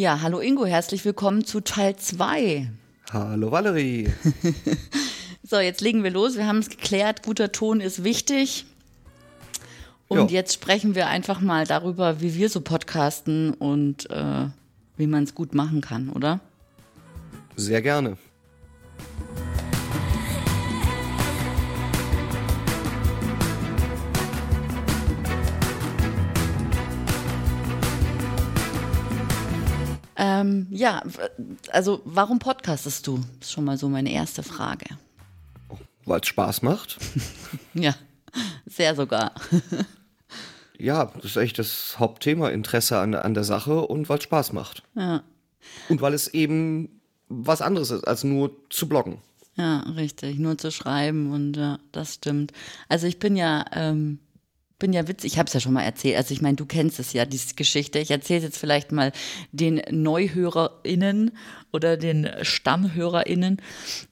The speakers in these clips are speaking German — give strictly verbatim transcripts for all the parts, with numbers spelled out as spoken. Ja, hallo Ingo, herzlich willkommen zu Teil zwei. Hallo Valerie. So, jetzt legen wir los. Wir haben es geklärt, guter Ton ist wichtig. Und jo. Jetzt sprechen wir einfach mal darüber, wie wir so podcasten und äh, wie man es gut machen kann, oder? Sehr gerne. Ähm, ja, also warum podcastest du? Das ist schon mal so meine erste Frage. Weil es Spaß macht. Ja, sehr sogar. Ja, das ist echt das Hauptthema, Interesse an, an der Sache und weil es Spaß macht. Ja. Und weil es eben was anderes ist, als nur zu bloggen. Ja, richtig, nur zu schreiben und ja, das stimmt. Also ich bin ja... Ähm bin ja witzig, ich habe es ja schon mal erzählt, also ich meine, du kennst es ja, diese Geschichte. Ich erzähle es jetzt vielleicht mal den NeuhörerInnen oder den StammhörerInnen.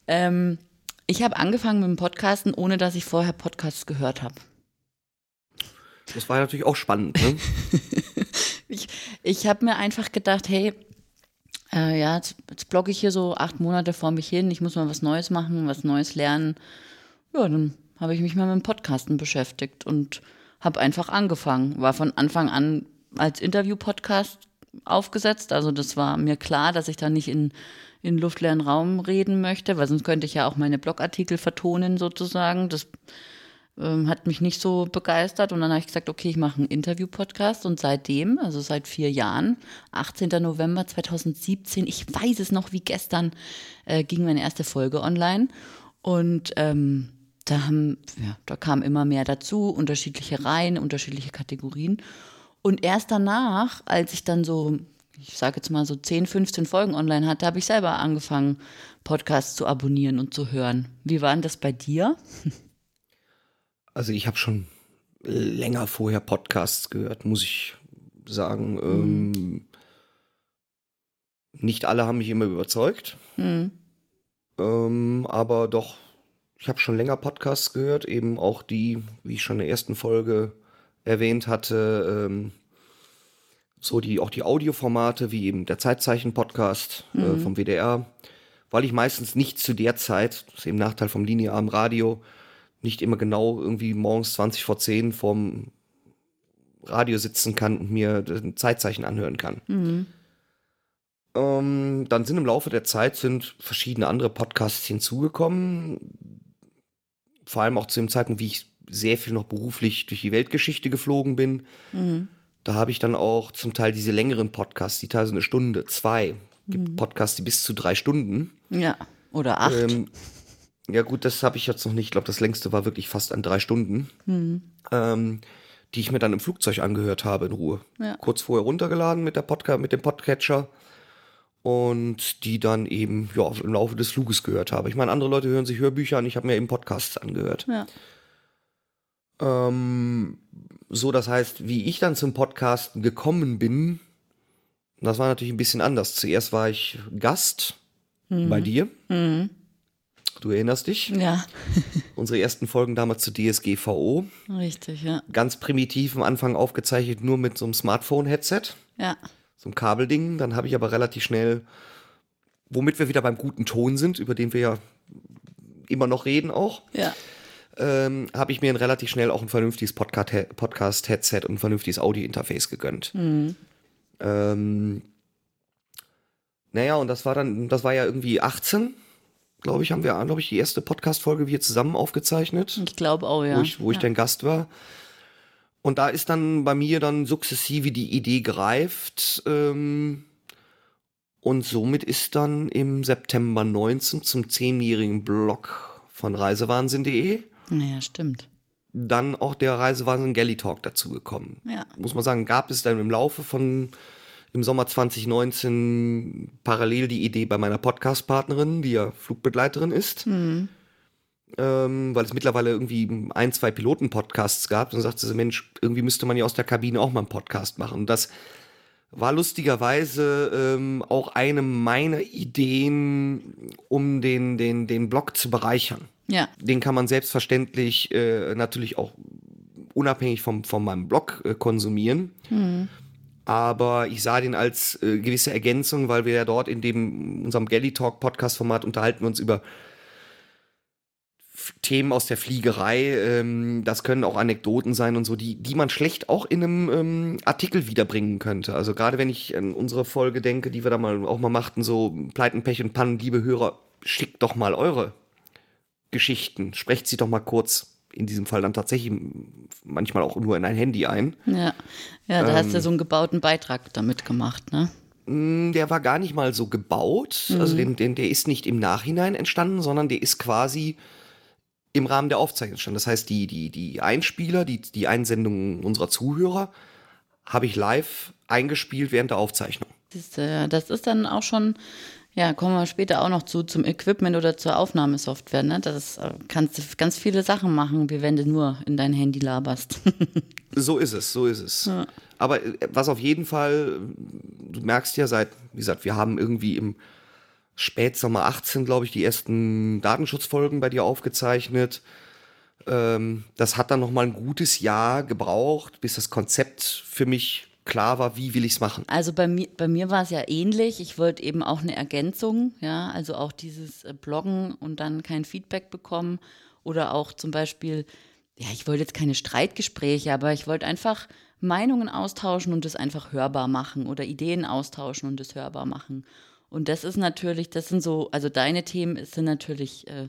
Ähm, ich habe angefangen mit dem Podcasten, ohne dass ich vorher Podcasts gehört habe. Das war natürlich auch spannend, ne? ich ich habe mir einfach gedacht, hey, äh, ja, jetzt, jetzt blogge ich hier so acht Monate vor mich hin, ich muss mal was Neues machen, was Neues lernen. Ja, dann habe ich mich mal mit dem Podcasten beschäftigt und habe einfach angefangen, war von Anfang an als Interview-Podcast aufgesetzt, also das war mir klar, dass ich da nicht in, in luftleeren Raum reden möchte, weil sonst könnte ich ja auch meine Blogartikel vertonen sozusagen, das ähm, hat mich nicht so begeistert und dann habe ich gesagt, okay, ich mache einen Interview-Podcast und seitdem, also seit vier Jahren, achtzehnter November zweitausendsiebzehn, ich weiß es noch wie gestern, äh, ging meine erste Folge online und ähm, Da, haben, ja, da kam immer mehr dazu, unterschiedliche Reihen, unterschiedliche Kategorien. Und erst danach, als ich dann so, ich sage jetzt mal so zehn, fünfzehn Folgen online hatte, habe ich selber angefangen, Podcasts zu abonnieren und zu hören. Wie war denn das bei dir? Also ich habe schon länger vorher Podcasts gehört, muss ich sagen. Mhm. Ähm, nicht alle haben mich immer überzeugt, mhm. ähm, aber doch. Ich habe schon länger Podcasts gehört, eben auch die, wie ich schon in der ersten Folge erwähnt hatte, ähm, so die auch die Audioformate, wie eben der Zeitzeichen-Podcast äh, mhm. vom W D R, weil ich meistens nicht zu der Zeit, das ist eben Nachteil vom linearen Radio, nicht immer genau irgendwie morgens zwanzig vor zehn vorm Radio sitzen kann und mir ein Zeitzeichen anhören kann. Mhm. Ähm, dann sind im Laufe der Zeit sind verschiedene andere Podcasts hinzugekommen, vor allem auch zu dem Zeitpunkt, wie ich sehr viel noch beruflich durch die Weltgeschichte geflogen bin. Mhm. Da habe ich dann auch zum Teil diese längeren Podcasts, die teilweise eine Stunde, zwei. Es gibt mhm. Podcasts, die bis zu drei Stunden. Ja, oder acht. Ähm, ja gut, das habe ich jetzt noch nicht. Ich glaube, das längste war wirklich fast an drei Stunden, mhm. ähm, die ich mir dann im Flugzeug angehört habe in Ruhe. Ja. Kurz vorher runtergeladen mit, der Podca- mit dem Podcatcher. Und die dann eben ja, im Laufe des Fluges gehört habe. Ich meine, andere Leute hören sich Hörbücher an, ich habe mir eben Podcasts angehört. Ja. Ähm, so, das heißt, wie ich dann zum Podcasten gekommen bin, das war natürlich ein bisschen anders. Zuerst war ich Gast mhm. bei dir. Mhm. Du erinnerst dich? Ja. Unsere ersten Folgen damals zu D S G V O. Richtig, ja. Ganz primitiv am Anfang aufgezeichnet, nur mit so einem Smartphone-Headset. Ja. So ein Kabelding, dann habe ich aber relativ schnell, womit wir wieder beim guten Ton sind, über den wir ja immer noch reden auch, ja. ähm, habe ich mir relativ schnell auch ein vernünftiges Podca- Podcast-Headset und ein vernünftiges Audio-Interface gegönnt. Mhm. Ähm, naja, und das war dann, das war ja irgendwie achtzehn, glaube ich, haben wir, glaube ich, die erste Podcast-Folge wir zusammen aufgezeichnet. Ich glaube auch, ja. Wo ich, wo ja. ich dann Gast war. Und da ist dann bei mir dann sukzessive die Idee gereift ähm, und somit ist dann im September neunzehn zum zehnjährigen Blog von reisewahnsinn punkt de naja, stimmt. dann auch der Reisewahnsinn Galley Talk dazugekommen. Ja. Muss man sagen, gab es dann im Laufe von im Sommer zwanzig neunzehn parallel die Idee bei meiner Podcast-Partnerin, die ja Flugbegleiterin ist, mhm. Ähm, weil es mittlerweile irgendwie ein, zwei Piloten-Podcasts gab und sagte sie, Mensch, irgendwie müsste man ja aus der Kabine auch mal einen Podcast machen. Und das war lustigerweise ähm, auch eine meiner Ideen, um den, den, den Blog zu bereichern. Ja. Den kann man selbstverständlich äh, natürlich auch unabhängig vom, von meinem Blog äh, konsumieren. Mhm. aber ich sah den als äh, gewisse Ergänzung, weil wir ja dort in dem unserem Galley Talk Podcast Format unterhalten wir uns über Themen aus der Fliegerei, ähm, das können auch Anekdoten sein und so, die, die man schlecht auch in einem ähm, Artikel wiederbringen könnte. Also gerade wenn ich an unsere Folge denke, die wir da mal auch mal machten, so Pleiten, Pech und Pannen, liebe Hörer, schickt doch mal eure Geschichten, sprecht sie doch mal kurz. In diesem Fall dann tatsächlich manchmal auch nur in ein Handy ein. Ja, ja da ähm, hast du so einen gebauten Beitrag damit gemacht, ne? Der war gar nicht mal so gebaut, mhm. also den, den, der ist nicht im Nachhinein entstanden, sondern der ist quasi im Rahmen der Aufzeichnung entstanden. Das heißt, die, die, die Einspieler, die, die Einsendungen unserer Zuhörer habe ich live eingespielt während der Aufzeichnung. Das ist, äh, das ist dann auch schon... Ja, kommen wir später auch noch zu, zum Equipment oder zur Aufnahmesoftware, ne? Das kannst du ganz viele Sachen machen, wie wenn du nur in dein Handy laberst. So ist es, so ist es. Ja. Aber was auf jeden Fall, du merkst ja seit, wie gesagt, wir haben irgendwie im Spätsommer achtzehn, glaube ich, die ersten Datenschutzfolgen bei dir aufgezeichnet. Ähm, das hat dann nochmal ein gutes Jahr gebraucht, bis das Konzept für mich klar war, wie will ich es machen? Also bei mir, bei mir war es ja ähnlich. Ich wollte eben auch eine Ergänzung, ja, also auch dieses Bloggen und dann kein Feedback bekommen oder auch zum Beispiel, ja, ich wollte jetzt keine Streitgespräche, aber ich wollte einfach Meinungen austauschen und das einfach hörbar machen oder Ideen austauschen und das hörbar machen. Und das ist natürlich, das sind so, also deine Themen sind natürlich äh,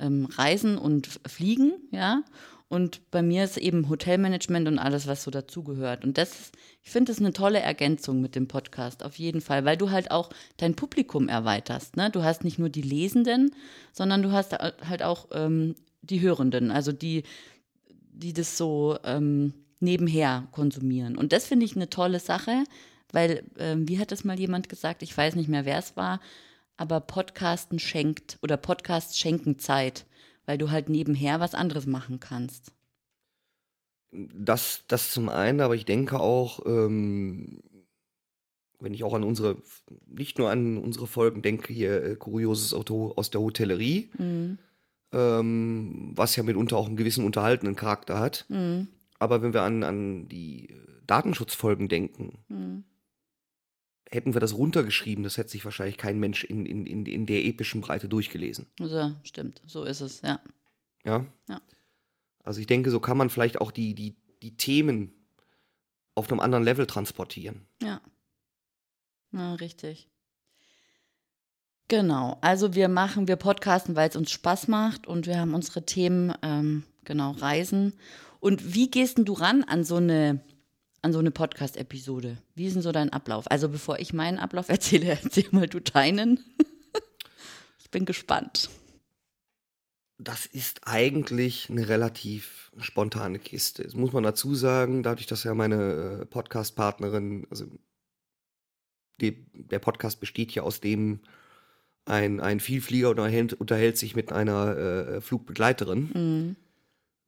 ähm, Reisen und Fliegen, ja. Und bei mir ist eben Hotelmanagement und alles, was so dazugehört. Und das, ich finde, das ist eine tolle Ergänzung mit dem Podcast, auf jeden Fall, weil du halt auch dein Publikum erweiterst, ne? Du hast nicht nur die Lesenden, sondern du hast halt auch ähm, die Hörenden, also die, die das so ähm, nebenher konsumieren. Und das finde ich eine tolle Sache, weil, ähm, wie hat das mal jemand gesagt, ich weiß nicht mehr, wer es war, aber Podcasten schenkt oder Podcasts schenken Zeit. Weil du halt nebenher was anderes machen kannst. Das, das zum einen, aber ich denke auch, ähm, wenn ich auch an unsere, nicht nur an unsere Folgen denke, hier äh, Kurioses Auto aus der Hotellerie, mhm. ähm, was ja mitunter auch einen gewissen unterhaltenden Charakter hat. Mhm. Aber wenn wir an, an die Datenschutzfolgen denken, mhm. hätten wir das runtergeschrieben, das hätte sich wahrscheinlich kein Mensch in, in, in, in der epischen Breite durchgelesen. Also, stimmt, so ist es, ja. ja. Ja. Also ich denke, so kann man vielleicht auch die, die, die Themen auf einem anderen Level transportieren. Ja. Na, richtig. Genau, also wir machen, wir podcasten, weil es uns Spaß macht und wir haben unsere Themen, ähm, genau, Reisen. Und wie gehst denn du ran an so eine... an so eine Podcast-Episode? Wie ist denn so dein Ablauf? Also bevor ich meinen Ablauf erzähle, erzähl mal du deinen. Ich bin gespannt. Das ist eigentlich eine relativ spontane Kiste. Das muss man dazu sagen, dadurch, dass ja meine Podcast-Partnerin, also die, der Podcast besteht ja aus dem, ein, ein Vielflieger unterhält, unterhält sich mit einer äh, Flugbegleiterin. Mhm.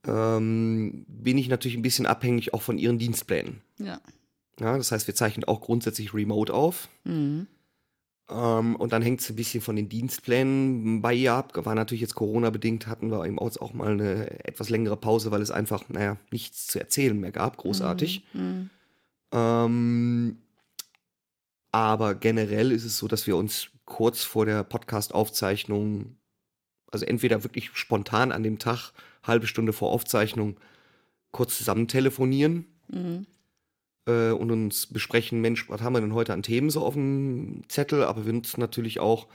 Ähm, bin ich natürlich ein bisschen abhängig auch von ihren Dienstplänen. Ja. Ja, das heißt, wir zeichnen auch grundsätzlich remote auf. Mhm. Ähm, und dann hängt es ein bisschen von den Dienstplänen bei ihr ab. War natürlich jetzt Corona-bedingt, hatten wir eben auch mal eine etwas längere Pause, weil es einfach, naja, nichts zu erzählen mehr gab, großartig. Mhm. Mhm. Ähm, aber generell ist es so, dass wir uns kurz vor der Podcast-Aufzeichnung, also entweder wirklich spontan an dem Tag, halbe Stunde vor Aufzeichnung kurz zusammen telefonieren mhm. äh, und uns besprechen, Mensch, was haben wir denn heute an Themen so auf dem Zettel? Aber wir nutzen natürlich auch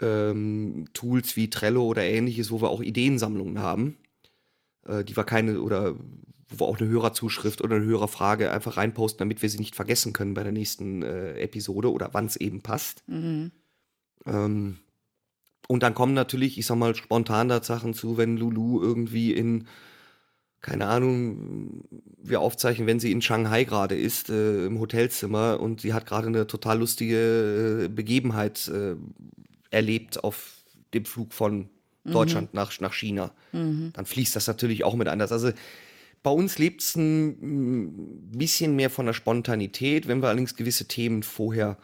ähm, Tools wie Trello oder ähnliches, wo wir auch Ideensammlungen haben, äh, die wir keine oder wo wir auch eine Hörerzuschrift oder eine Hörerfrage einfach reinposten, damit wir sie nicht vergessen können bei der nächsten äh, Episode oder wann es eben passt. Mhm. Ähm, Und dann kommen natürlich, ich sag mal, spontan da Sachen zu, wenn Lulu irgendwie in, keine Ahnung, wir aufzeichnen, wenn sie in Shanghai gerade ist, äh, im Hotelzimmer und sie hat gerade eine total lustige äh, Begebenheit äh, erlebt auf dem Flug von Deutschland mhm. nach, nach China. Mhm. Dann fließt das natürlich auch mit anders. Also bei uns lebt es ein bisschen mehr von der Spontanität, wenn wir allerdings gewisse Themen vorher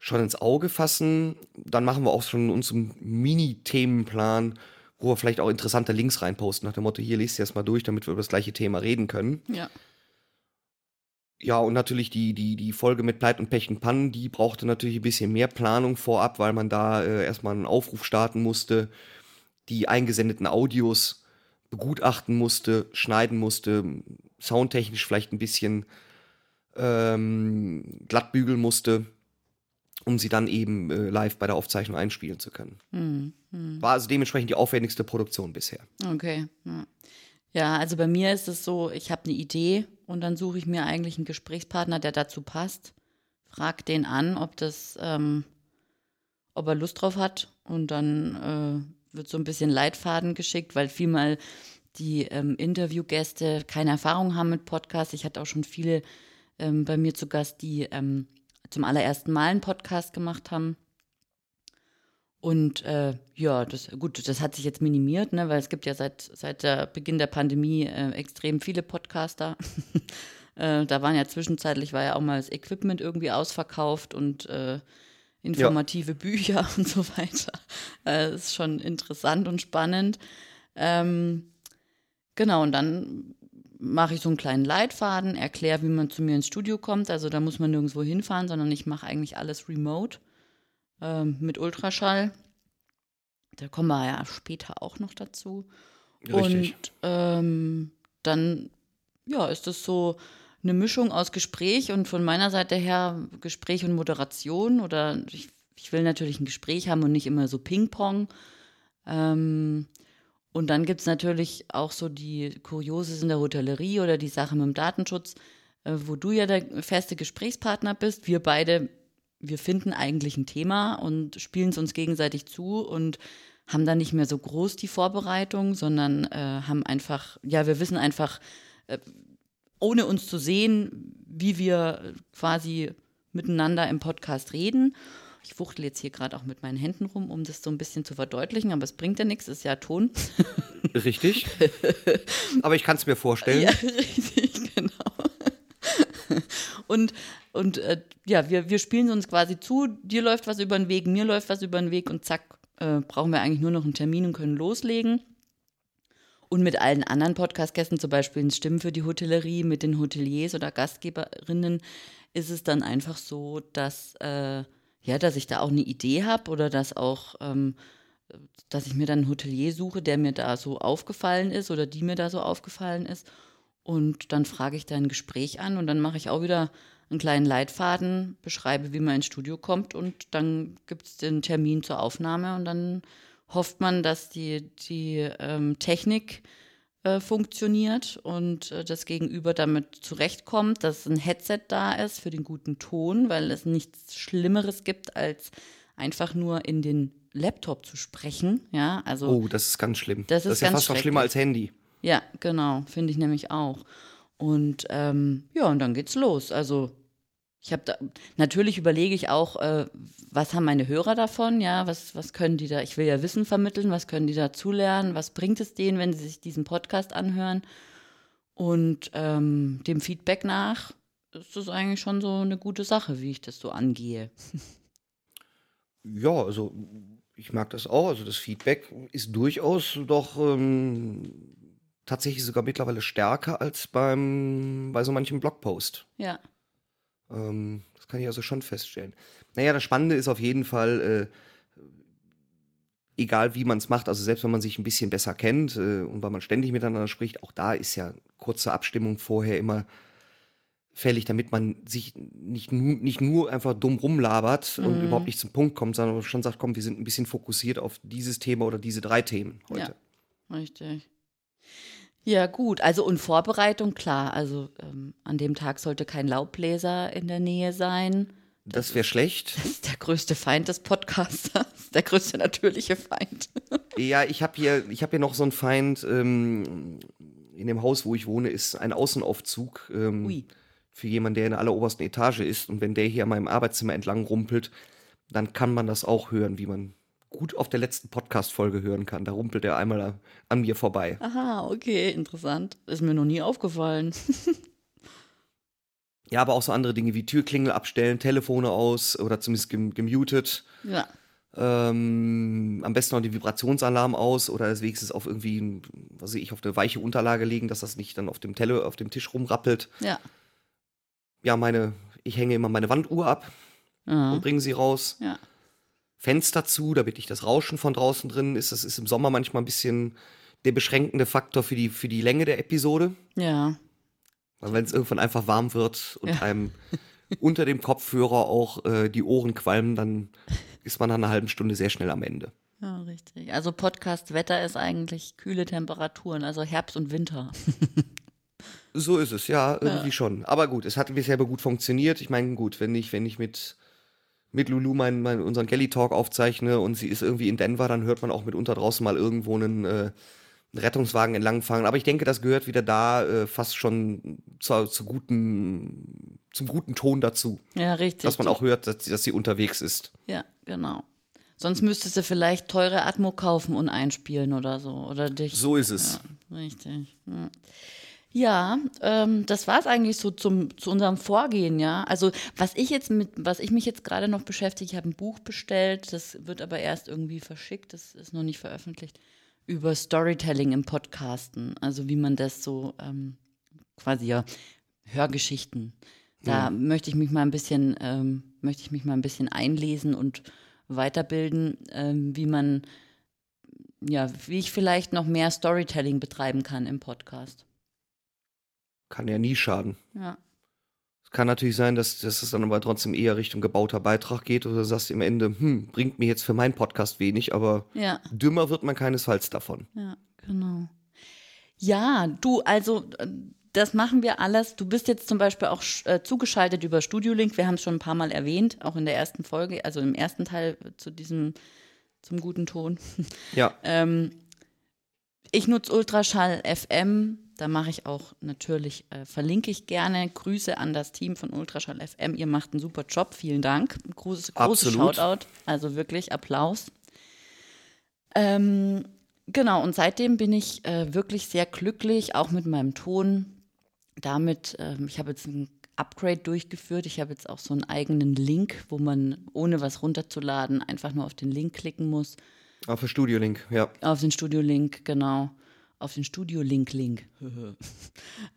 schon ins Auge fassen, dann machen wir auch schon uns einen Mini-Themenplan, wo wir vielleicht auch interessante Links reinposten, nach dem Motto, hier lest ihr das mal durch, damit wir über das gleiche Thema reden können. Ja. Ja, und natürlich die, die, die Folge mit Pleit und Pech und Pannen, die brauchte natürlich ein bisschen mehr Planung vorab, weil man da äh, erstmal einen Aufruf starten musste, die eingesendeten Audios begutachten musste, schneiden musste, soundtechnisch vielleicht ein bisschen ähm, glatt bügeln musste, um sie dann eben äh, live bei der Aufzeichnung einspielen zu können. Hm, hm. War also dementsprechend die aufwendigste Produktion bisher. Okay, ja. Ja, also bei mir ist es so, ich habe eine Idee und dann suche ich mir eigentlich einen Gesprächspartner, der dazu passt, frag den an, ob das, ähm, ob er Lust drauf hat, und dann äh, wird so ein bisschen Leitfaden geschickt, weil vielmal die ähm, Interviewgäste keine Erfahrung haben mit Podcasts. Ich hatte auch schon viele ähm, bei mir zu Gast, die ähm, zum allerersten Mal einen Podcast gemacht haben. Und äh, ja, das gut, das hat sich jetzt minimiert, ne, weil es gibt ja seit seit der Beginn der Pandemie äh, extrem viele Podcaster. äh, da waren ja zwischenzeitlich war ja auch mal das Equipment irgendwie ausverkauft und äh, informative ja. Bücher und so weiter. Äh, ist schon interessant und spannend. Ähm, genau, und dann mache ich so einen kleinen Leitfaden, erkläre, wie man zu mir ins Studio kommt. Also da muss man nirgendwo hinfahren, sondern ich mache eigentlich alles remote. Mit Ultraschall. Da kommen wir ja später auch noch dazu. Richtig. Und ähm, dann ja, ist das so eine Mischung aus Gespräch und von meiner Seite her Gespräch und Moderation. Oder ich, ich will natürlich ein Gespräch haben und nicht immer so Ping-Pong. Ähm, und dann gibt es natürlich auch so die Kurioses in der Hotellerie oder die Sache mit dem Datenschutz, äh, wo du ja der feste Gesprächspartner bist. Wir beide Wir finden eigentlich ein Thema und spielen es uns gegenseitig zu und haben dann nicht mehr so groß die Vorbereitung, sondern äh, haben einfach, ja, wir wissen einfach, äh, ohne uns zu sehen, wie wir quasi miteinander im Podcast reden. Ich wuchtel jetzt hier gerade auch mit meinen Händen rum, um das so ein bisschen zu verdeutlichen, aber es bringt ja nichts, ist ja Ton. Richtig. Aber ich kann es mir vorstellen. Ja, richtig, genau. Und, und äh, ja, wir, wir spielen uns quasi zu, dir läuft was über den Weg, mir läuft was über den Weg und zack, äh, brauchen wir eigentlich nur noch einen Termin und können loslegen. Und mit allen anderen Podcast-Gästen, zum Beispiel in Stimmen für die Hotellerie, mit den Hoteliers oder Gastgeberinnen, ist es dann einfach so, dass, äh, ja, dass ich da auch eine Idee habe oder dass auch, ähm, dass ich mir dann einen Hotelier suche, der mir da so aufgefallen ist oder die mir da so aufgefallen ist. Und dann frage ich da ein Gespräch an und dann mache ich auch wieder einen kleinen Leitfaden, beschreibe, wie man ins Studio kommt, und dann gibt es den Termin zur Aufnahme und dann hofft man, dass die, die ähm, Technik äh, funktioniert und äh, das Gegenüber damit zurechtkommt, dass ein Headset da ist für den guten Ton, weil es nichts Schlimmeres gibt, als einfach nur in den Laptop zu sprechen. Ja, also, oh, das ist ganz schlimm. Das ist, das ist ja fast noch schlimmer als Handy. Ja, genau, finde ich nämlich auch. Und ähm, ja, und dann geht's los. Also ich habe da, natürlich überlege ich auch, äh, was haben meine Hörer davon, ja, was, was können die da, ich will ja Wissen vermitteln, was können die dazulernen, was bringt es denen, wenn sie sich diesen Podcast anhören, und ähm, dem Feedback nach ist das eigentlich schon so eine gute Sache, wie ich das so angehe. Ja, also ich mag das auch, also das Feedback ist durchaus doch ähm tatsächlich sogar mittlerweile stärker als beim bei so manchem Blogpost. Ja. Ähm, das kann ich also schon feststellen. Naja, das Spannende ist auf jeden Fall, äh, egal wie man es macht, also selbst wenn man sich ein bisschen besser kennt äh, und weil man ständig miteinander spricht, auch da ist ja kurze Abstimmung vorher immer fällig, damit man sich nicht, nicht nur einfach dumm rumlabert, mhm, und überhaupt nicht zum Punkt kommt, sondern schon sagt, komm, wir sind ein bisschen fokussiert auf dieses Thema oder diese drei Themen heute. Ja, richtig. Ja, gut, also und Vorbereitung, klar, also ähm, an dem Tag sollte kein Laubbläser in der Nähe sein. Das, das wäre schlecht. Das ist der größte Feind des Podcasters, der größte natürliche Feind. Ja, ich habe hier, ich hab hier noch so einen Feind, ähm, in dem Haus, wo ich wohne, ist ein Außenaufzug ähm, für jemanden, der in der allerobersten Etage ist, und wenn der hier an meinem Arbeitszimmer entlang rumpelt, dann kann man das auch hören, wie man gut auf der letzten Podcast-Folge hören kann. Da rumpelt er einmal an mir vorbei. Aha, okay, interessant. Ist mir noch nie aufgefallen. Ja, aber auch so andere Dinge wie Türklingel abstellen, Telefone aus oder zumindest gem- gemutet. Ja. Ähm, am besten noch den Vibrationsalarm aus oder wenigstens auf irgendwie, was weiß ich, auf eine weiche Unterlage legen, dass das nicht dann auf dem Tele- auf dem Tisch rumrappelt. Ja. ja, meine, ich hänge immer meine Wanduhr ab mhm. und bringe sie raus. Ja. Fenster zu, damit ich das Rauschen von draußen drin ist. Das ist im Sommer manchmal ein bisschen der beschränkende Faktor für die, für die Länge der Episode. Ja. Also wenn es irgendwann einfach warm wird und ja. einem unter dem Kopfhörer auch äh, die Ohren qualmen, dann ist man nach einer halben Stunde sehr schnell am Ende. Ja, richtig. Also Podcast-Wetter ist eigentlich kühle Temperaturen, also Herbst und Winter. So ist es, ja, irgendwie ja. schon. Aber gut, es hat bisher gut funktioniert. Ich meine, gut, wenn ich, wenn ich mit mit Lulu mein, mein, unseren Galley Talk aufzeichne und sie ist irgendwie in Denver, dann hört man auch mitunter draußen mal irgendwo einen, äh, einen Rettungswagen entlangfahren. Aber ich denke, das gehört wieder da äh, fast schon zu, zu guten, zum guten Ton dazu. Ja, richtig. Dass man auch hört, dass, dass sie unterwegs ist. Ja, genau. Sonst müsstest du vielleicht teure Atmo kaufen und einspielen oder so. Oder dich. So ist es. Ja, richtig. Ja. Ja, ähm, das war es eigentlich so zum, zu unserem Vorgehen, ja. Also was ich jetzt mit, was ich mich jetzt gerade noch beschäftige, ich habe ein Buch bestellt, das wird aber erst irgendwie verschickt, das ist noch nicht veröffentlicht, über Storytelling im Podcasten, also wie man das so ähm, quasi ja Hörgeschichten. Da ja. möchte ich mich mal ein bisschen, ähm, möchte ich mich mal ein bisschen einlesen und weiterbilden, ähm, wie man ja, wie ich vielleicht noch mehr Storytelling betreiben kann im Podcast. Kann ja nie schaden. Ja. Es kann natürlich sein, dass, dass es dann aber trotzdem eher Richtung gebauter Beitrag geht oder du sagst am Ende, hm, bringt mir jetzt für meinen Podcast wenig, aber ja. dümmer wird man keinesfalls davon. Ja, genau. Ja, du, also das machen wir alles. Du bist jetzt zum Beispiel auch äh, zugeschaltet über Studiolink. Wir haben es schon ein paar Mal erwähnt, auch in der ersten Folge, also im ersten Teil zu diesem, zum guten Ton. Ja. ähm, ich nutze Ultraschall F M. Da mache ich auch natürlich, äh, verlinke ich gerne. Grüße an das Team von Ultraschall F M. Ihr macht einen super Job. Vielen Dank. Großes, großes Shoutout. Also wirklich Applaus. Ähm, genau, und seitdem bin ich äh, wirklich sehr glücklich, auch mit meinem Ton. Damit, ähm, ich habe jetzt ein Upgrade durchgeführt. Ich habe jetzt auch so einen eigenen Link, wo man, ohne was runterzuladen, einfach nur auf den Link klicken muss. Auf den Studiolink, ja. Auf den Studiolink, genau. Auf den Studio-Link-Link.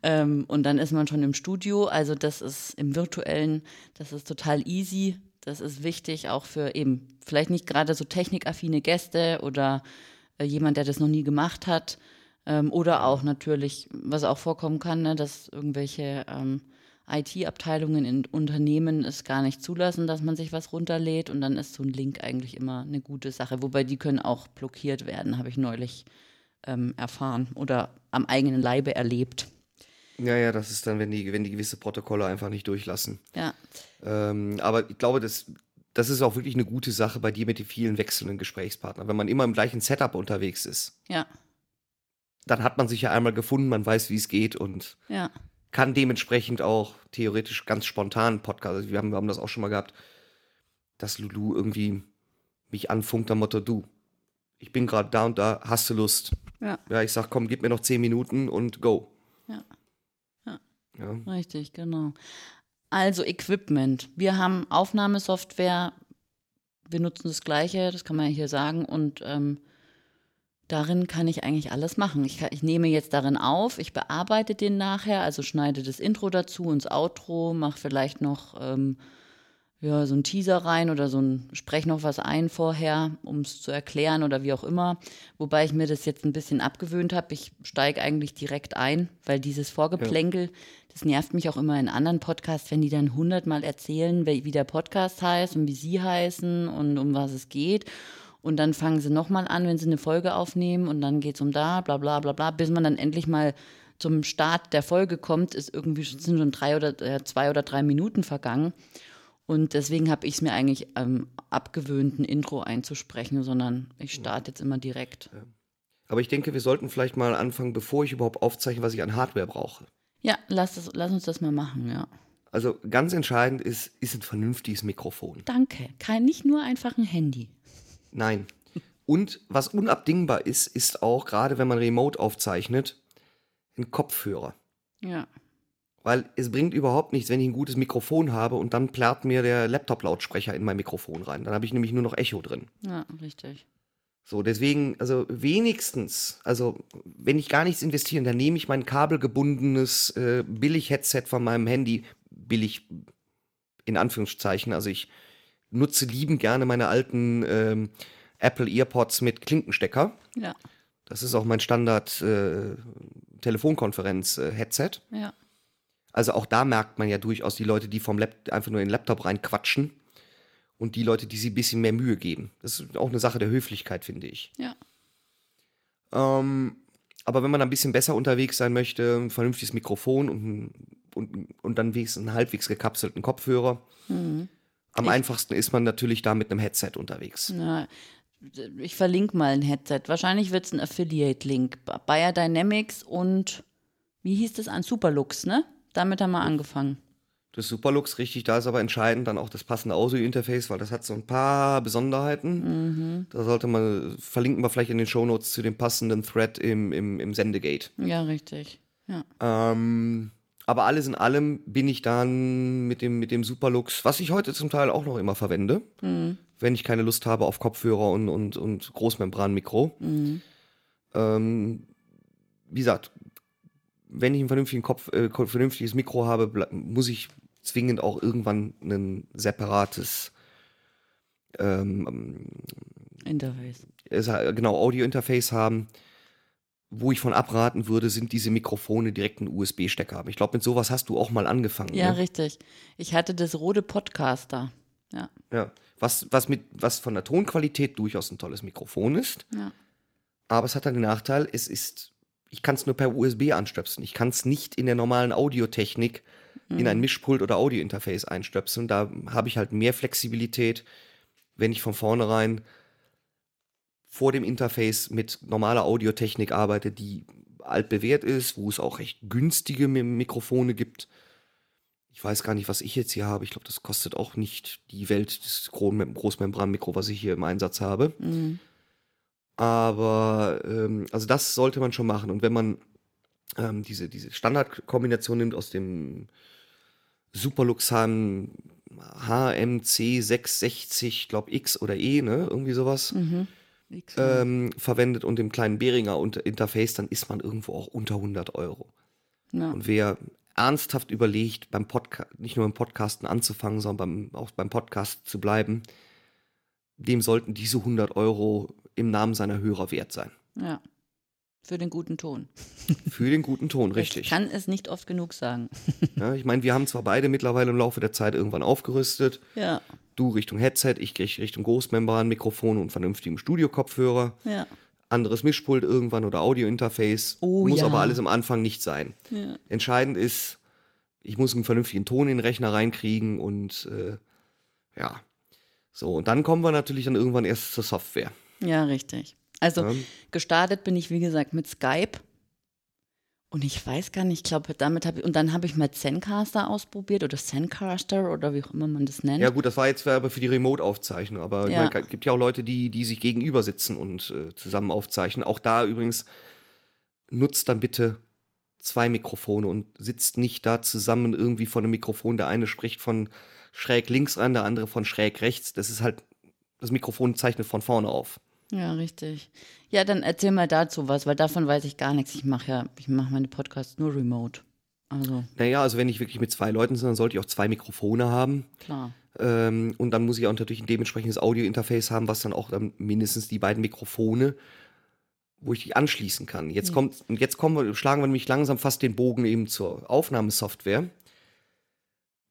ähm, und dann ist man schon im Studio. Also das ist im Virtuellen, das ist total easy. Das ist wichtig auch für eben vielleicht nicht gerade so technikaffine Gäste oder äh, jemand, der das noch nie gemacht hat. Ähm, oder auch natürlich, was auch vorkommen kann, ne, dass irgendwelche ähm, I T-Abteilungen in Unternehmen es gar nicht zulassen, dass man sich was runterlädt. Und dann ist so ein Link eigentlich immer eine gute Sache. Wobei die können auch blockiert werden, habe ich neulich erfahren oder am eigenen Leibe erlebt. Ja, ja, das ist dann, wenn die, wenn die gewisse Protokolle einfach nicht durchlassen. Ja. Ähm, aber ich glaube, das, das ist auch wirklich eine gute Sache bei dir mit den vielen wechselnden Gesprächspartnern. Wenn man immer im gleichen Setup unterwegs ist, ja. dann hat man sich ja einmal gefunden, man weiß, wie es geht und ja. kann dementsprechend auch theoretisch ganz spontan Podcast. Also wir haben, wir haben das auch schon mal gehabt, dass Lulu irgendwie mich anfunkt am Motto, du, ich bin gerade da und da, hast du Lust? Ja. Ja, ich sag, komm, gib mir noch zehn Minuten und go. Ja. Ja. ja. Richtig, genau. Also Equipment. Wir haben Aufnahmesoftware. Wir nutzen das Gleiche, das kann man ja hier sagen. Und ähm, darin kann ich eigentlich alles machen. Ich, kann, ich nehme jetzt darin auf, ich bearbeite den nachher, also schneide das Intro dazu und das Outro, mache vielleicht noch ähm, ja, so ein Teaser rein oder so ein, sprech noch was ein vorher, um es zu erklären oder wie auch immer. Wobei ich mir das jetzt ein bisschen abgewöhnt habe. Ich steige eigentlich direkt ein, weil dieses Vorgeplänkel, ja. das nervt mich auch immer in anderen Podcasts, wenn die dann hundertmal erzählen, wie der Podcast heißt und wie sie heißen und um was es geht. Und dann fangen sie nochmal an, wenn sie eine Folge aufnehmen und dann geht's um da, bla bla bla bla, bis man dann endlich mal zum Start der Folge kommt, ist irgendwie sind schon drei oder äh, zwei oder drei Minuten vergangen. Und deswegen habe ich es mir eigentlich ähm, abgewöhnt, ein Intro einzusprechen, sondern ich starte jetzt immer direkt. Aber ich denke, wir sollten vielleicht mal anfangen, bevor ich überhaupt aufzeichne, was ich an Hardware brauche. Ja, lass, das, lass uns das mal machen, ja. Also ganz entscheidend ist, ist ein vernünftiges Mikrofon. Danke, kein, nicht nur einfach ein Handy. Nein. Und was unabdingbar ist, ist auch, gerade wenn man remote aufzeichnet, ein Kopfhörer. Ja. Weil es bringt überhaupt nichts, wenn ich ein gutes Mikrofon habe und dann plärrt mir der Laptop-Lautsprecher in mein Mikrofon rein. Dann habe ich nämlich nur noch Echo drin. Ja, richtig. So, deswegen, also wenigstens, also wenn ich gar nichts investiere, dann nehme ich mein kabelgebundenes äh, Billig-Headset von meinem Handy, billig, in Anführungszeichen. Also ich nutze lieben gerne meine alten ähm, Apple EarPods mit Klinkenstecker. Ja. Das ist auch mein Standard äh, Telefonkonferenz-Headset. Ja. Also auch da merkt man ja durchaus die Leute, die vom Laptop einfach nur in den Laptop reinquatschen und die Leute, die sich ein bisschen mehr Mühe geben. Das ist auch eine Sache der Höflichkeit, finde ich. Ja. Ähm, aber wenn man ein bisschen besser unterwegs sein möchte, ein vernünftiges Mikrofon und, und, und dann wenigstens einen halbwegs gekapselten Kopfhörer. Mhm. Am ich, einfachsten ist man natürlich da mit einem Headset unterwegs. Na, ich verlinke mal ein Headset. Wahrscheinlich wird es ein Affiliate-Link. Beyerdynamics und, wie hieß das an? Superlux, ne? Damit haben wir angefangen. Das Superlux, richtig, da ist aber entscheidend dann auch das passende Audio-Interface, weil das hat so ein paar Besonderheiten. Mhm. Da sollte man, verlinken wir vielleicht in den Shownotes zu dem passenden Thread im, im, im Sendegate. Ja, richtig. Ja. Ähm, aber alles in allem bin ich dann mit dem, mit dem Superlux, was ich heute zum Teil auch noch immer verwende, mhm. wenn ich keine Lust habe auf Kopfhörer und, und, und Großmembranmikro. Mhm. Ähm, wie gesagt, wenn ich ein vernünftigen Kopf, äh, vernünftiges Mikro habe, ble- muss ich zwingend auch irgendwann ein separates ähm, Interface. Es, genau, Audio-Interface haben. Wo ich von abraten würde, sind diese Mikrofone direkt einen U S B-Stecker haben. Ich glaube, mit sowas hast du auch mal angefangen. Ja, ne? Richtig. Ich hatte das Rode Podcaster. Ja. Ja. Was, was, mit, was von der Tonqualität durchaus ein tolles Mikrofon ist. Ja. Aber es hat dann den Nachteil, es ist. Ich kann es nur per U S B anstöpseln. Ich kann es nicht in der normalen Audiotechnik mhm. in ein Mischpult oder Audiointerface einstöpseln. Da habe ich halt mehr Flexibilität, wenn ich von vornherein vor dem Interface mit normaler Audiotechnik arbeite, die altbewährt ist, wo es auch recht günstige Mikrofone gibt. Ich weiß gar nicht, was ich jetzt hier habe. Ich glaube, das kostet auch nicht die Welt, das Großmembranmikro, was ich hier im Einsatz habe. Mhm. Aber, ähm, also das sollte man schon machen. Und wenn man ähm, diese, diese Standardkombination nimmt aus dem Superlux H M C sechs sechzig, glaube X oder E, ne, irgendwie sowas, mhm. ähm, verwendet und dem kleinen Behringer Interface, dann ist man irgendwo auch unter hundert Euro. Ja. Und wer ernsthaft überlegt, beim Podca- nicht nur beim Podcasten anzufangen, sondern beim, auch beim Podcast zu bleiben, dem sollten diese hundert Euro im Namen seiner Hörer wert sein. Ja, für den guten Ton. Für den guten Ton, richtig. Ich kann es nicht oft genug sagen. Ja, ich meine, wir haben zwar beide mittlerweile im Laufe der Zeit irgendwann aufgerüstet. Ja. Du Richtung Headset, ich Richtung Großmembranmikrofon und vernünftigem Studio-Kopfhörer. Ja. Anderes Mischpult irgendwann oder Audio-Interface. Oh, muss ja. aber alles am Anfang nicht sein. Ja. Entscheidend ist, ich muss einen vernünftigen Ton in den Rechner reinkriegen und äh, ja. So, und dann kommen wir natürlich dann irgendwann erst zur Software. Ja, richtig. Also ja. gestartet bin ich, wie gesagt, mit Skype. Und ich weiß gar nicht, ich glaube, damit habe ich, und dann habe ich mal Zencaster ausprobiert oder Zencaster oder wie auch immer man das nennt. Ja gut, das war jetzt aber für die Remote-Aufzeichnung. Aber es ja. gibt ja auch Leute, die, die sich gegenüber sitzen und äh, zusammen aufzeichnen. Auch da übrigens, nutzt dann bitte zwei Mikrofone und sitzt nicht da zusammen irgendwie vor einem Mikrofon. Der eine spricht von schräg links rein, der andere von schräg rechts. Das ist halt, das Mikrofon zeichnet von vorne auf. Ja, richtig. Ja, dann erzähl mal dazu was, weil davon weiß ich gar nichts. Ich mache ja, ich mache meine Podcasts nur remote. Also. Naja, also wenn ich wirklich mit zwei Leuten bin, dann sollte ich auch zwei Mikrofone haben. Klar. Ähm, und dann muss ich auch natürlich ein dementsprechendes Audio-Interface haben, was dann auch dann mindestens die beiden Mikrofone, wo ich die anschließen kann. Jetzt ja. kommt, jetzt kommen wir, schlagen wir nämlich langsam fast den Bogen eben zur Aufnahmesoftware.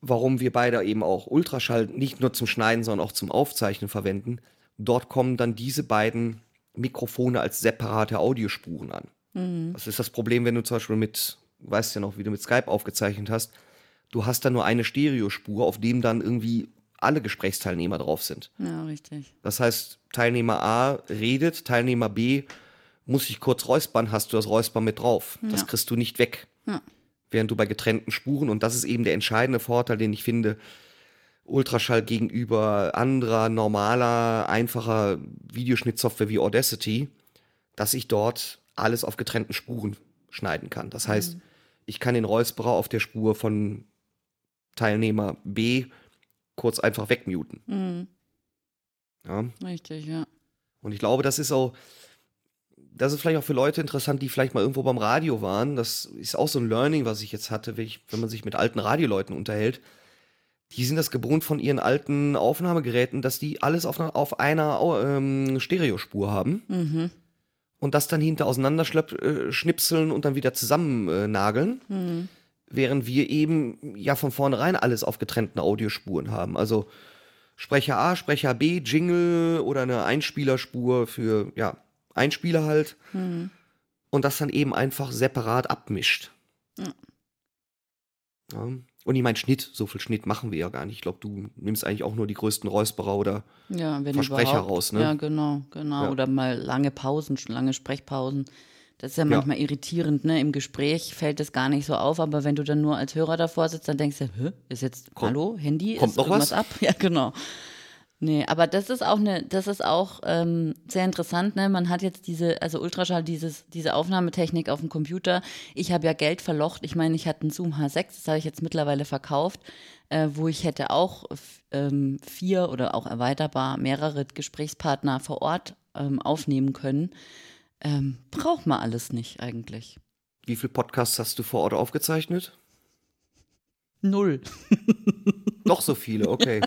Warum wir beide eben auch Ultraschall nicht nur zum Schneiden, sondern auch zum Aufzeichnen verwenden, dort kommen dann diese beiden Mikrofone als separate Audiospuren an. Mhm. Das ist das Problem, wenn du zum Beispiel mit, weißt ja noch, wie du mit Skype aufgezeichnet hast, du hast dann nur eine Stereospur, auf dem dann irgendwie alle Gesprächsteilnehmer drauf sind. Ja, richtig. Das heißt, Teilnehmer A redet, Teilnehmer B muss sich kurz räuspern, hast du das Räuspern mit drauf. Ja. Das kriegst du nicht weg. Ja. Während du bei getrennten Spuren, und das ist eben der entscheidende Vorteil, den ich finde, Ultraschall gegenüber anderer, normaler, einfacher Videoschnittsoftware wie Audacity, dass ich dort alles auf getrennten Spuren schneiden kann. Das heißt, mhm. ich kann den Räusperer auf der Spur von Teilnehmer B kurz einfach wegmuten. Mhm. Ja. Richtig, ja. Und ich glaube, das ist auch das ist vielleicht auch für Leute interessant, die vielleicht mal irgendwo beim Radio waren. Das ist auch so ein Learning, was ich jetzt hatte, wenn, ich, wenn man sich mit alten Radioleuten unterhält. Die sind das gewohnt von ihren alten Aufnahmegeräten, dass die alles auf, auf einer ähm, Stereospur haben. Mhm. Und das dann hinter auseinander äh, schnipseln und dann wieder zusammennageln. Äh, mhm. Während wir eben ja von vornherein alles auf getrennten Audiospuren haben. Also Sprecher A, Sprecher B, Jingle oder eine Einspielerspur für, ja, Einspieler halt. Mhm. Und das dann eben einfach separat abmischt. Mhm. Ja. Und ich meine Schnitt, so viel Schnitt machen wir ja gar nicht. Ich glaube, du nimmst eigentlich auch nur die größten Räusperer oder ja, wenn Versprecher überhaupt raus, ne? Ja, genau, genau. Ja. Oder mal lange Pausen, lange Sprechpausen. Das ist ja manchmal ja. irritierend, ne? Im Gespräch fällt das gar nicht so auf, aber wenn du dann nur als Hörer davor sitzt, dann denkst du, hä, ist jetzt, Komm, hallo, Handy, kommt ist noch irgendwas was? Ab? Ja, genau. Nee, aber das ist auch eine, das ist auch ähm, sehr interessant, ne? Man hat jetzt diese, also Ultraschall, dieses, diese Aufnahmetechnik auf dem Computer. Ich habe ja Geld verlocht. Ich meine, ich hatte einen Zoom H sechs, das habe ich jetzt mittlerweile verkauft, äh, wo ich hätte auch f- ähm, vier oder auch erweiterbar mehrere Gesprächspartner vor Ort ähm, aufnehmen können. Ähm, braucht man alles nicht eigentlich. Wie viele Podcasts hast du vor Ort aufgezeichnet? Null. Doch so viele, okay.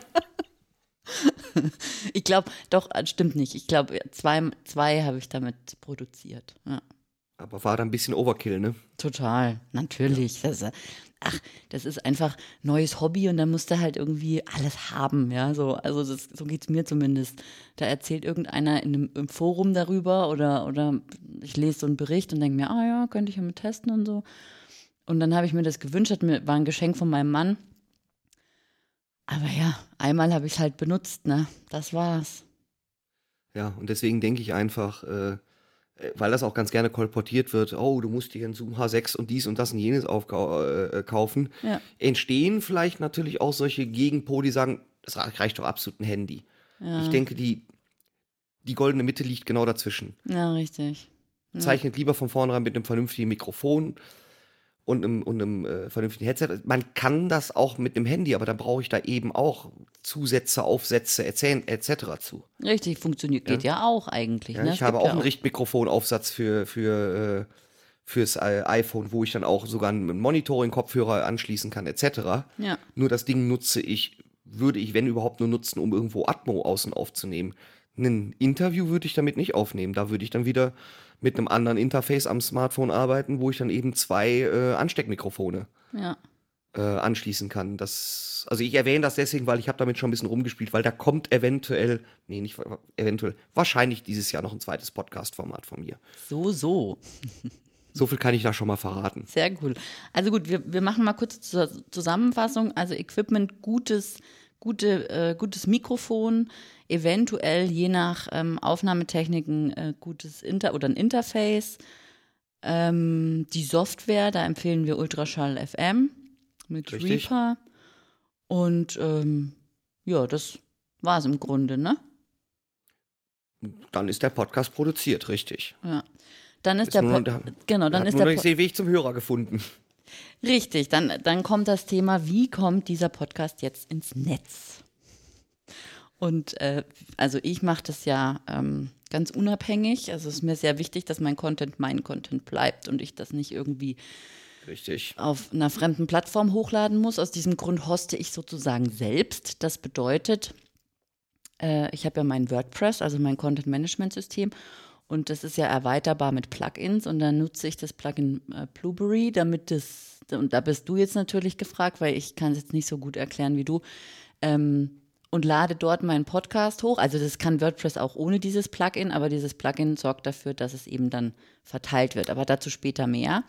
Ich glaube, doch, stimmt nicht. Ich glaube, zwei, zwei habe ich damit produziert. Ja. Aber war da ein bisschen Overkill, ne? Total, natürlich. Ja. Das, ach, das ist einfach neues Hobby und dann musst du halt irgendwie alles haben, ja. So, also das, so geht es mir zumindest. Da erzählt irgendeiner in einem, im Forum darüber oder, oder ich lese so einen Bericht und denke mir, ah ja, könnte ich ja mal testen und so. Und dann habe ich mir das gewünscht, hat mir, war ein Geschenk von meinem Mann. Aber ja, einmal habe ich es halt benutzt, ne? Das war's. Ja, und deswegen denke ich einfach, äh, weil das auch ganz gerne kolportiert wird, oh, du musst dir einen Zoom H sechs und dies und das und jenes aufkaufen, äh, kaufen, ja. Entstehen vielleicht natürlich auch solche Gegenpole, die sagen, das reicht doch absolut ein Handy. Ja. Ich denke, die, die goldene Mitte liegt genau dazwischen. Ja, richtig. Ja. Zeichnet lieber von vornherein mit einem vernünftigen Mikrofon und einem, und einem äh, vernünftigen Headset. Man kann das auch mit einem Handy, aber da brauche ich da eben auch Zusätze, Aufsätze et cetera zu. Richtig, funktioniert, geht ja, ja auch eigentlich. Ja, ne? Ich das habe auch ja einen Richtmikrofonaufsatz für, für, äh, fürs äh, iPhone, wo ich dann auch sogar einen Monitoring-Kopfhörer anschließen kann et cetera. Ja. Nur das Ding nutze ich, würde ich, wenn überhaupt, nur nutzen, um irgendwo Atmo außen aufzunehmen. Ein Interview würde ich damit nicht aufnehmen. Da würde ich dann wieder mit einem anderen Interface am Smartphone arbeiten, wo ich dann eben zwei äh, Ansteckmikrofone ja. äh, anschließen kann. Das, also ich erwähne das deswegen, weil ich habe damit schon ein bisschen rumgespielt, weil da kommt eventuell, nee, nicht eventuell, wahrscheinlich dieses Jahr noch ein zweites Podcast-Format von mir. So, so. So viel kann ich da schon mal verraten. Sehr cool. Also gut, wir, wir machen mal kurz zur Zusammenfassung. Also Equipment, gutes Gute, äh, gutes Mikrofon, eventuell je nach ähm, Aufnahmetechniken äh, gutes Inter- oder ein Interface. Ähm, die Software, da empfehlen wir Ultraschall F M mit Richtig. Reaper. Und ähm, ja, das war es im Grunde, ne? Dann ist der Podcast produziert, richtig. Ja. Dann ist, ist der Podcast. Genau, dann ist der Podcast. Ich sehe den Weg zum Hörer gefunden. Richtig, dann, dann kommt das Thema, wie kommt dieser Podcast jetzt ins Netz? Und äh, also ich mache das ja ähm, ganz unabhängig. Also es ist mir sehr wichtig, dass mein Content mein Content bleibt und ich das nicht irgendwie Richtig. auf einer fremden Plattform hochladen muss. Aus diesem Grund hoste ich sozusagen selbst. Das bedeutet, äh, ich habe ja mein WordPress, also mein Content-Management-System. Und das ist ja erweiterbar mit Plugins und dann nutze ich das Plugin äh, Blueberry, damit das, und da bist du jetzt natürlich gefragt, weil ich kann es jetzt nicht so gut erklären wie du, ähm, und lade dort meinen Podcast hoch. Also das kann WordPress auch ohne dieses Plugin, aber dieses Plugin sorgt dafür, dass es eben dann verteilt wird. Aber dazu später mehr.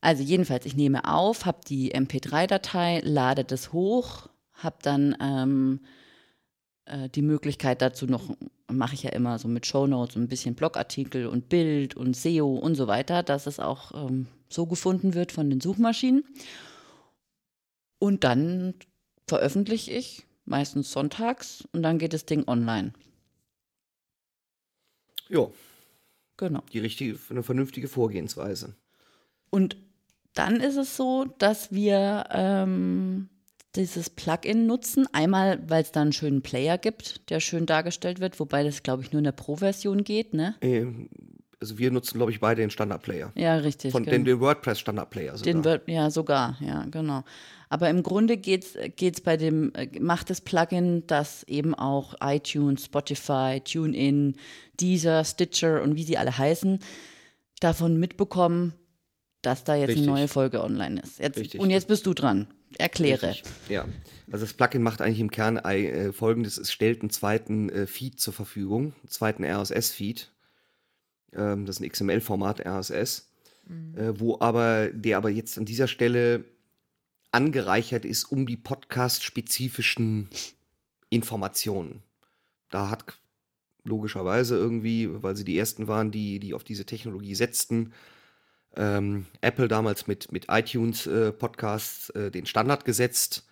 Also jedenfalls, ich nehme auf, habe die M P drei Datei, lade das hoch, habe dann ähm, äh, die Möglichkeit dazu noch, mache ich ja immer so mit Shownotes und ein bisschen Blogartikel und Bild und S E O und so weiter, dass es auch ähm, so gefunden wird von den Suchmaschinen. Und dann veröffentliche ich, meistens sonntags, und dann geht das Ding online. Ja, genau. Die richtige, eine vernünftige Vorgehensweise. Und dann ist es so, dass wir ähm, dieses Plugin nutzen. Einmal, weil es da einen schönen Player gibt, der schön dargestellt wird, wobei das, glaube ich, nur in der Pro-Version geht, ne? Ähm, also wir nutzen, glaube ich, beide den Standardplayer. Ja, richtig. Von genau. den, den WordPress-Standardplayer sogar. Den, ja, sogar, ja, genau. Aber im Grunde geht's, geht's bei dem, macht das Plugin, dass eben auch iTunes, Spotify, TuneIn, Deezer, Stitcher und wie sie alle heißen, davon mitbekommen, dass da jetzt richtig. eine neue Folge online ist. Jetzt, richtig. Und jetzt bist du dran. Erkläre. Richtig. Ja, also das Plugin macht eigentlich im Kern äh, Folgendes, es stellt einen zweiten äh, Feed zur Verfügung, einen zweiten R S S-Feed. Ähm, das ist ein X M L-Format, R S S, mhm. äh, wo aber, der aber jetzt an dieser Stelle angereichert ist um die podcast-spezifischen Informationen. Da hat logischerweise irgendwie, weil sie die ersten waren, die, die auf diese Technologie setzten, Ähm, Apple damals mit, mit iTunes äh, Podcasts äh, den Standard gesetzt,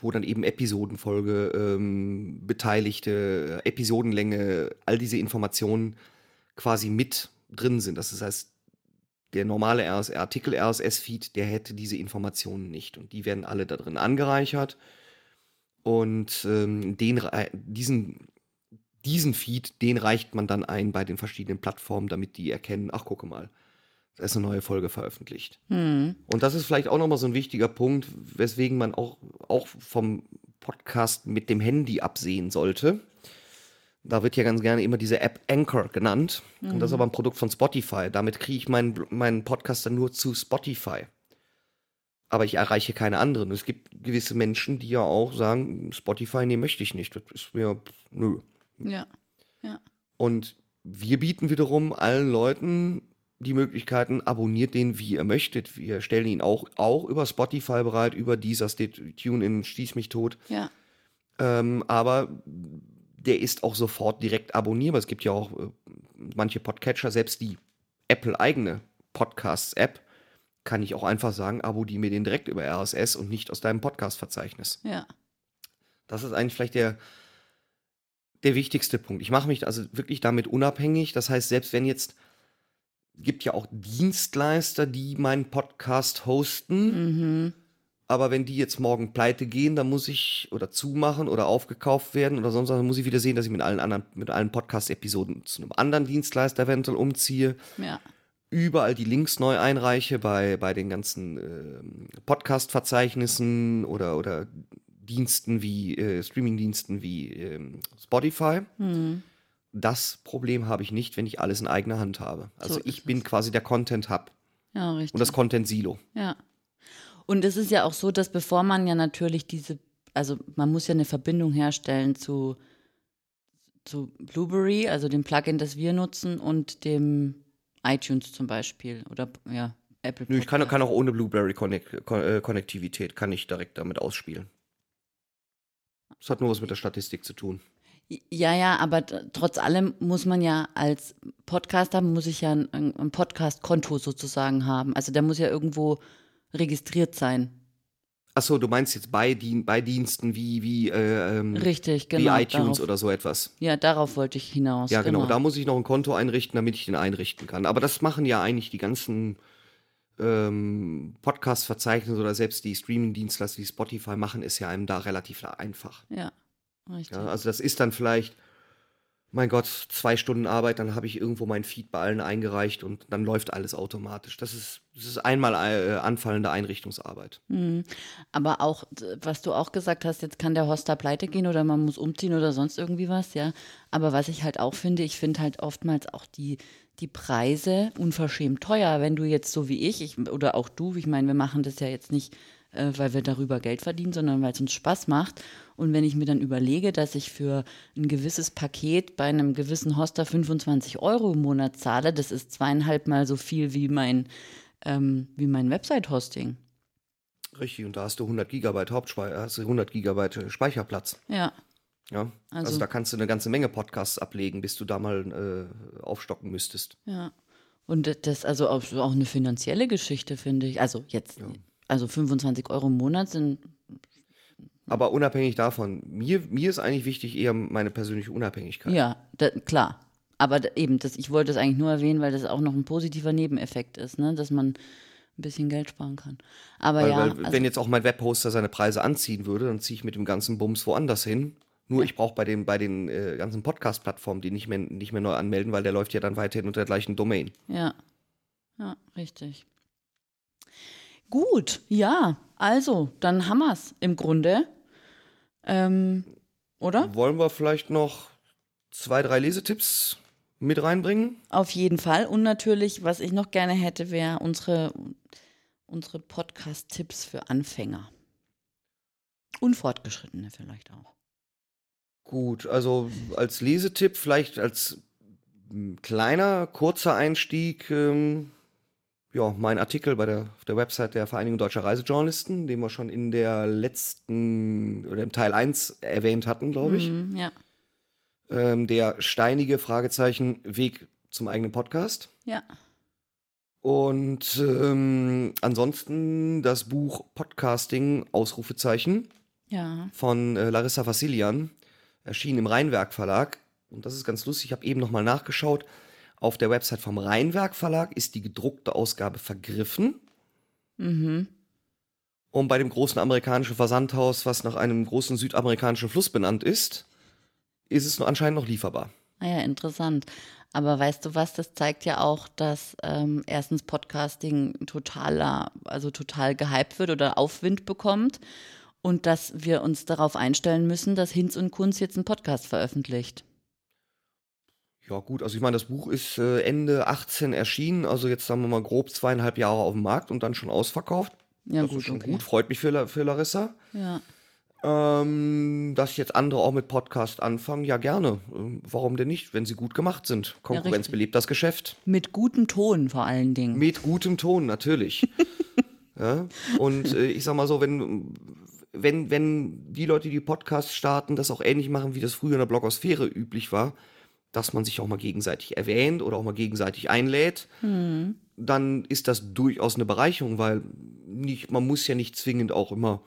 wo dann eben Episodenfolge, ähm, Beteiligte, Episodenlänge, all diese Informationen quasi mit drin sind. Das heißt, der normale Artikel-R S S-Feed, der hätte diese Informationen nicht. Und die werden alle da drin angereichert. Und ähm, den, diesen, diesen Feed, den reicht man dann ein bei den verschiedenen Plattformen, damit die erkennen, ach, gucke mal, da ist eine neue Folge veröffentlicht. Hm. Und das ist vielleicht auch nochmal so ein wichtiger Punkt, weswegen man auch, auch vom Podcast mit dem Handy absehen sollte. Da wird ja ganz gerne immer diese App Anchor genannt. Mhm. Und das ist aber ein Produkt von Spotify. Damit kriege ich meinen, meinen Podcast dann nur zu Spotify. Aber ich erreiche keine anderen. Es gibt gewisse Menschen, die ja auch sagen, Spotify, nee, möchte ich nicht. Das ist mir, nö. Ja, ja. Und wir bieten wiederum allen Leuten die Möglichkeiten, abonniert den, wie ihr möchtet. Wir stellen ihn auch, auch über Spotify bereit, über Deezer, TuneIn, Stieß mich tot. Ja. Ähm, aber der ist auch sofort direkt abonnierbar. Es gibt ja auch äh, manche Podcatcher, selbst die Apple-eigene Podcasts-App, kann ich auch einfach sagen, abonniere mir den direkt über R S S und nicht aus deinem Podcast-Verzeichnis. Ja. Das ist eigentlich vielleicht der der wichtigste Punkt. Ich mache mich also wirklich damit unabhängig. Das heißt, selbst wenn jetzt gibt ja auch Dienstleister, die meinen Podcast hosten. Mhm. Aber wenn die jetzt morgen pleite gehen, dann muss ich oder zumachen oder aufgekauft werden oder sonst was, dann muss ich wieder sehen, dass ich mit allen anderen, mit allen Podcast-Episoden zu einem anderen Dienstleister eventuell umziehe. Ja. Überall die Links neu einreiche bei, bei den ganzen äh, Podcast-Verzeichnissen oder, oder Diensten wie, äh, Streaming-Diensten wie äh, Spotify. Mhm. Das Problem habe ich nicht, wenn ich alles in eigener Hand habe. Also so ich bin es. Quasi der Content-Hub. Ja, richtig. Und das Content-Silo. Ja. Und es ist ja auch so, dass bevor man ja natürlich diese, also man muss ja eine Verbindung herstellen zu, zu Blueberry, also dem Plugin, das wir nutzen, und dem iTunes zum Beispiel oder ja, Apple Podcasts. Ich kann, kann auch ohne Blueberry-Konnektivität, kann ich direkt damit ausspielen. Das hat nur was mit der Statistik zu tun. Ja, ja, aber t- trotz allem muss man ja als Podcaster, muss ich ja ein, ein Podcast-Konto sozusagen haben. Also der muss ja irgendwo registriert sein. Ach so, du meinst jetzt bei, Dien- bei Diensten wie, wie, äh, ähm, Richtig, genau, wie iTunes darauf, oder so etwas. Ja, darauf wollte ich hinaus. Ja, genau. genau, da muss ich noch ein Konto einrichten, damit ich den einrichten kann. Aber das machen ja eigentlich die ganzen ähm, Podcast-Verzeichnisse oder selbst die Streaming-Dienstleister wie Spotify machen es ja einem da relativ einfach. Ja. Ja, also das ist dann vielleicht, mein Gott, zwei Stunden Arbeit, dann habe ich irgendwo mein Feed bei allen eingereicht und dann läuft alles automatisch. Das ist, das ist einmal äh, anfallende Einrichtungsarbeit. Mhm. Aber auch, was du auch gesagt hast, jetzt kann der Hoster pleite gehen oder man muss umziehen oder sonst irgendwie was, ja. Aber was ich halt auch finde, ich finde halt oftmals auch die, die Preise unverschämt teuer. Wenn du jetzt so wie ich, ich oder auch du, ich meine, wir machen das ja jetzt nicht, weil wir darüber Geld verdienen, sondern weil es uns Spaß macht. Und wenn ich mir dann überlege, dass ich für ein gewisses Paket bei einem gewissen Hoster fünfundzwanzig Euro im Monat zahle, das ist zweieinhalb Mal so viel wie mein, ähm, wie mein Website-Hosting. Richtig, und da hast du hundert Gigabyte Hauptspeicher, hast du hundert Gigabyte Speicherplatz. Ja. Ja, also, also da kannst du eine ganze Menge Podcasts ablegen, bis du da mal äh, aufstocken müsstest. Ja, und das also auch, auch eine finanzielle Geschichte, finde ich. Also jetzt... Ja. Also fünfundzwanzig Euro im Monat sind... Aber unabhängig davon, mir, mir ist eigentlich wichtig eher meine persönliche Unabhängigkeit. Ja, da, klar. Aber da, eben, das, ich wollte das eigentlich nur erwähnen, weil das auch noch ein positiver Nebeneffekt ist, ne? Dass man ein bisschen Geld sparen kann. Aber weil, ja, weil, also, wenn jetzt auch mein Webhoster seine Preise anziehen würde, dann ziehe ich mit dem ganzen Bums woanders hin, Nur ich brauche bei den, bei den äh, ganzen Podcast-Plattformen die nicht mehr, nicht mehr neu anmelden, weil der läuft ja dann weiterhin unter der gleichen Domain. Ja, ja, richtig. Gut, ja, also, dann haben wir es im Grunde, ähm, oder? Wollen wir vielleicht noch zwei, drei Lesetipps mit reinbringen? Auf jeden Fall. Und natürlich, was ich noch gerne hätte, wäre unsere, unsere Podcast-Tipps für Anfänger. Und Fortgeschrittene vielleicht auch. Gut, also als Lesetipp, vielleicht als kleiner, kurzer Einstieg, ähm, ja, mein Artikel bei der, auf der Website der Vereinigung Deutscher Reisejournalisten, den wir schon in der letzten, oder im Teil eins erwähnt hatten, glaube ich. Mm, ja. Ähm, der steinige Fragezeichen Weg zum eigenen Podcast. Ja. Und ähm, ansonsten das Buch Podcasting, Ausrufezeichen, ja, von äh, Larissa Vassilian. Erschien im Rheinwerk Verlag. Und das ist ganz lustig, ich habe eben nochmal nachgeschaut. Auf der Website vom Rheinwerk Verlag ist die gedruckte Ausgabe vergriffen. Mhm. Und bei dem großen amerikanischen Versandhaus, was nach einem großen südamerikanischen Fluss benannt ist, ist es anscheinend noch lieferbar. Ah ja, interessant. Aber weißt du was, das zeigt ja auch, dass ähm, erstens Podcasting totaler, also total gehypt wird oder Aufwind bekommt. Und dass wir uns darauf einstellen müssen, dass Hinz und Kunz jetzt einen Podcast veröffentlicht. Ja gut, also ich meine, das Buch ist äh, Ende achtzehn erschienen, also jetzt sagen wir mal grob zweieinhalb Jahre auf dem Markt und dann schon ausverkauft. Ja, das gut, ist schon okay. Gut, freut mich für, La- für Larissa. Ja. Ähm, dass jetzt andere auch mit Podcast anfangen, ja gerne. Ähm, warum denn nicht, wenn sie gut gemacht sind? Konkurrenz ja, belebt das Geschäft. Mit gutem Ton vor allen Dingen. Mit gutem Ton, natürlich. Ja? Und äh, ich sag mal so, wenn... Wenn, wenn die Leute, die Podcasts starten, das auch ähnlich machen, wie das früher in der Blogosphäre üblich war, dass man sich auch mal gegenseitig erwähnt oder auch mal gegenseitig einlädt, mhm. dann ist das durchaus eine Bereicherung, weil nicht, man muss ja nicht zwingend auch immer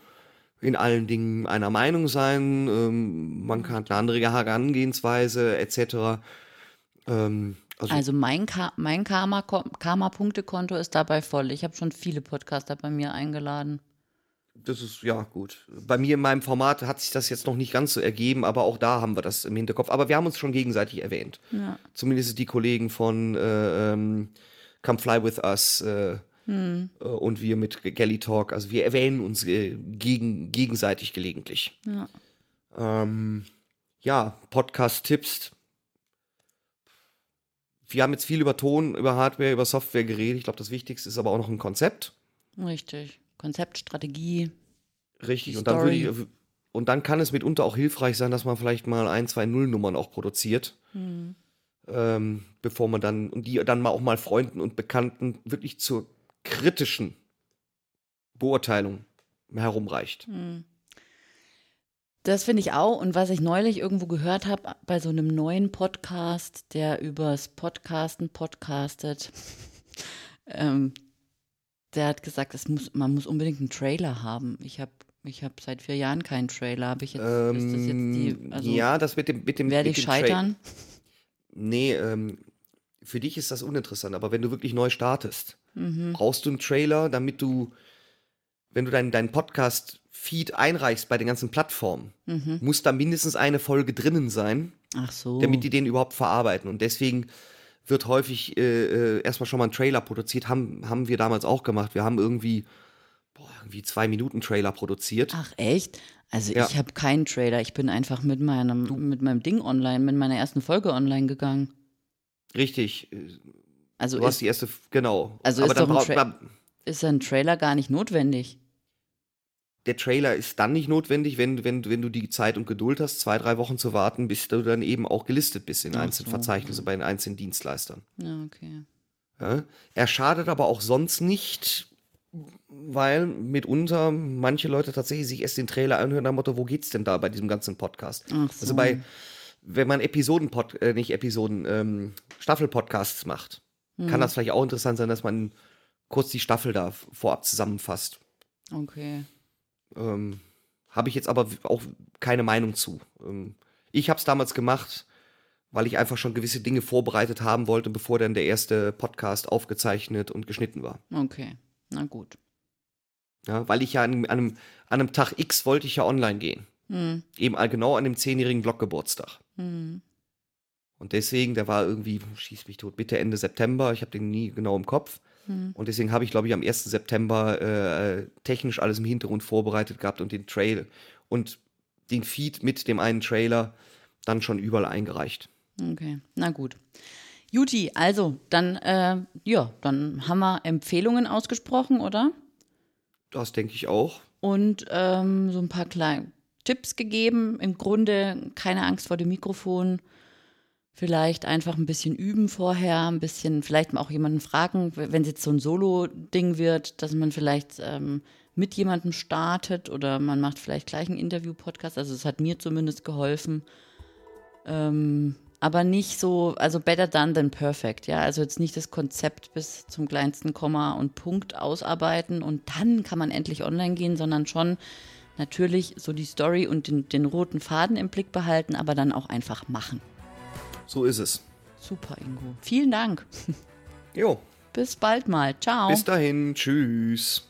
in allen Dingen einer Meinung sein, ähm, man kann eine andere Herangehensweise et cetera. Ähm, also, also mein, Ka- mein Karma- Karma-Punkte-Konto ist dabei voll. Ich habe schon viele Podcaster bei mir eingeladen. Das ist, ja, gut. Bei mir in meinem Format hat sich das jetzt noch nicht ganz so ergeben, aber auch da haben wir das im Hinterkopf. Aber wir haben uns schon gegenseitig erwähnt. Ja. Zumindest die Kollegen von äh, ähm, Come Fly With Us äh, hm. äh, und wir mit Galley Talk. Also wir erwähnen uns äh, gegen, gegenseitig gelegentlich. Ja, ähm, ja, Podcast-Tipps. Wir haben jetzt viel über Ton, über Hardware, über Software geredet. Ich glaube, das Wichtigste ist aber auch noch ein Konzept. Richtig. Konzept, Strategie, richtig. Und dann, würde ich, und dann kann es mitunter auch hilfreich sein, dass man vielleicht mal ein, zwei Nullnummern auch produziert, mhm. ähm, bevor man dann, und die dann mal auch mal Freunden und Bekannten wirklich zur kritischen Beurteilung herumreicht. Mhm. Das finde ich auch. Und was ich neulich irgendwo gehört habe, bei so einem neuen Podcast, der übers Podcasten podcastet, ähm, der hat gesagt, es muss, man muss unbedingt einen Trailer haben. Ich habe ich hab seit vier Jahren keinen Trailer. Habe ich jetzt, ähm, ist das jetzt die, also ja, das mit dem, mit dem, werde ich dem scheitern? Tra- nee, ähm, für dich ist das uninteressant. Aber wenn du wirklich neu startest, mhm. brauchst du einen Trailer, damit du, wenn du deinen dein Podcast-Feed einreichst bei den ganzen Plattformen, mhm. muss da mindestens eine Folge drinnen sein, ach so, damit die den überhaupt verarbeiten. Und deswegen wird häufig äh, erstmal schon mal ein Trailer produziert, haben, haben wir damals auch gemacht. Wir haben irgendwie, boah, irgendwie zwei Minuten Trailer produziert. Ach echt? Also ja. Ich habe keinen Trailer, ich bin einfach mit meinem, mit meinem Ding online, mit meiner ersten Folge online gegangen. Richtig. Also du ist, hast die erste, genau. Also aber ist, dann doch ein Tra- man, ist ein Trailer gar nicht notwendig? Der Trailer ist dann nicht notwendig, wenn, wenn, wenn du die Zeit und Geduld hast, zwei, drei Wochen zu warten, bis du dann eben auch gelistet bist in einzelnen so, Verzeichnissen okay. bei den einzelnen Dienstleistern. Ja, okay. Ja, er schadet aber auch sonst nicht, weil mitunter manche Leute tatsächlich sich erst den Trailer anhören, nach dem Motto, wo geht's denn da bei diesem ganzen Podcast? Ach so. Also bei, wenn man Episoden, äh, nicht Episoden, ähm, Staffelpodcasts macht, mhm. kann das vielleicht auch interessant sein, dass man kurz die Staffel da vorab zusammenfasst. Okay. Ähm, habe ich jetzt aber auch keine Meinung zu. Ähm, ich habe es damals gemacht, weil ich einfach schon gewisse Dinge vorbereitet haben wollte, bevor dann der erste Podcast aufgezeichnet und geschnitten war. Okay, na gut. Ja, weil ich ja an, an, einem, an einem Tag X wollte ich ja online gehen. Mhm. Eben genau an dem zehnjährigen Bloggeburtstag. Mhm. Und deswegen, der war irgendwie, schieß mich tot, bitte Ende September, ich habe den nie genau im Kopf. Mhm. Und deswegen habe ich, glaube ich, am ersten September äh, technisch alles im Hintergrund vorbereitet gehabt und den Trail und den Feed mit dem einen Trailer dann schon überall eingereicht. Okay, na gut. Juti, also, dann, äh, ja, dann haben wir Empfehlungen ausgesprochen, oder? Das denke ich auch. Und ähm, so ein paar kleine Tipps gegeben. Im Grunde keine Angst vor dem Mikrofon. Vielleicht einfach ein bisschen üben vorher, ein bisschen, vielleicht mal auch jemanden fragen, wenn es jetzt so ein Solo-Ding wird, dass man vielleicht ähm, mit jemandem startet oder man macht vielleicht gleich einen Interview-Podcast. Also es hat mir zumindest geholfen. Ähm, aber nicht so, also better done than perfect, ja. Also jetzt nicht das Konzept bis zum kleinsten Komma und Punkt ausarbeiten und dann kann man endlich online gehen, sondern schon natürlich so die Story und den, den roten Faden im Blick behalten, aber dann auch einfach machen. So ist es. Super, Ingo. Vielen Dank. Jo. Bis bald mal. Ciao. Bis dahin. Tschüss.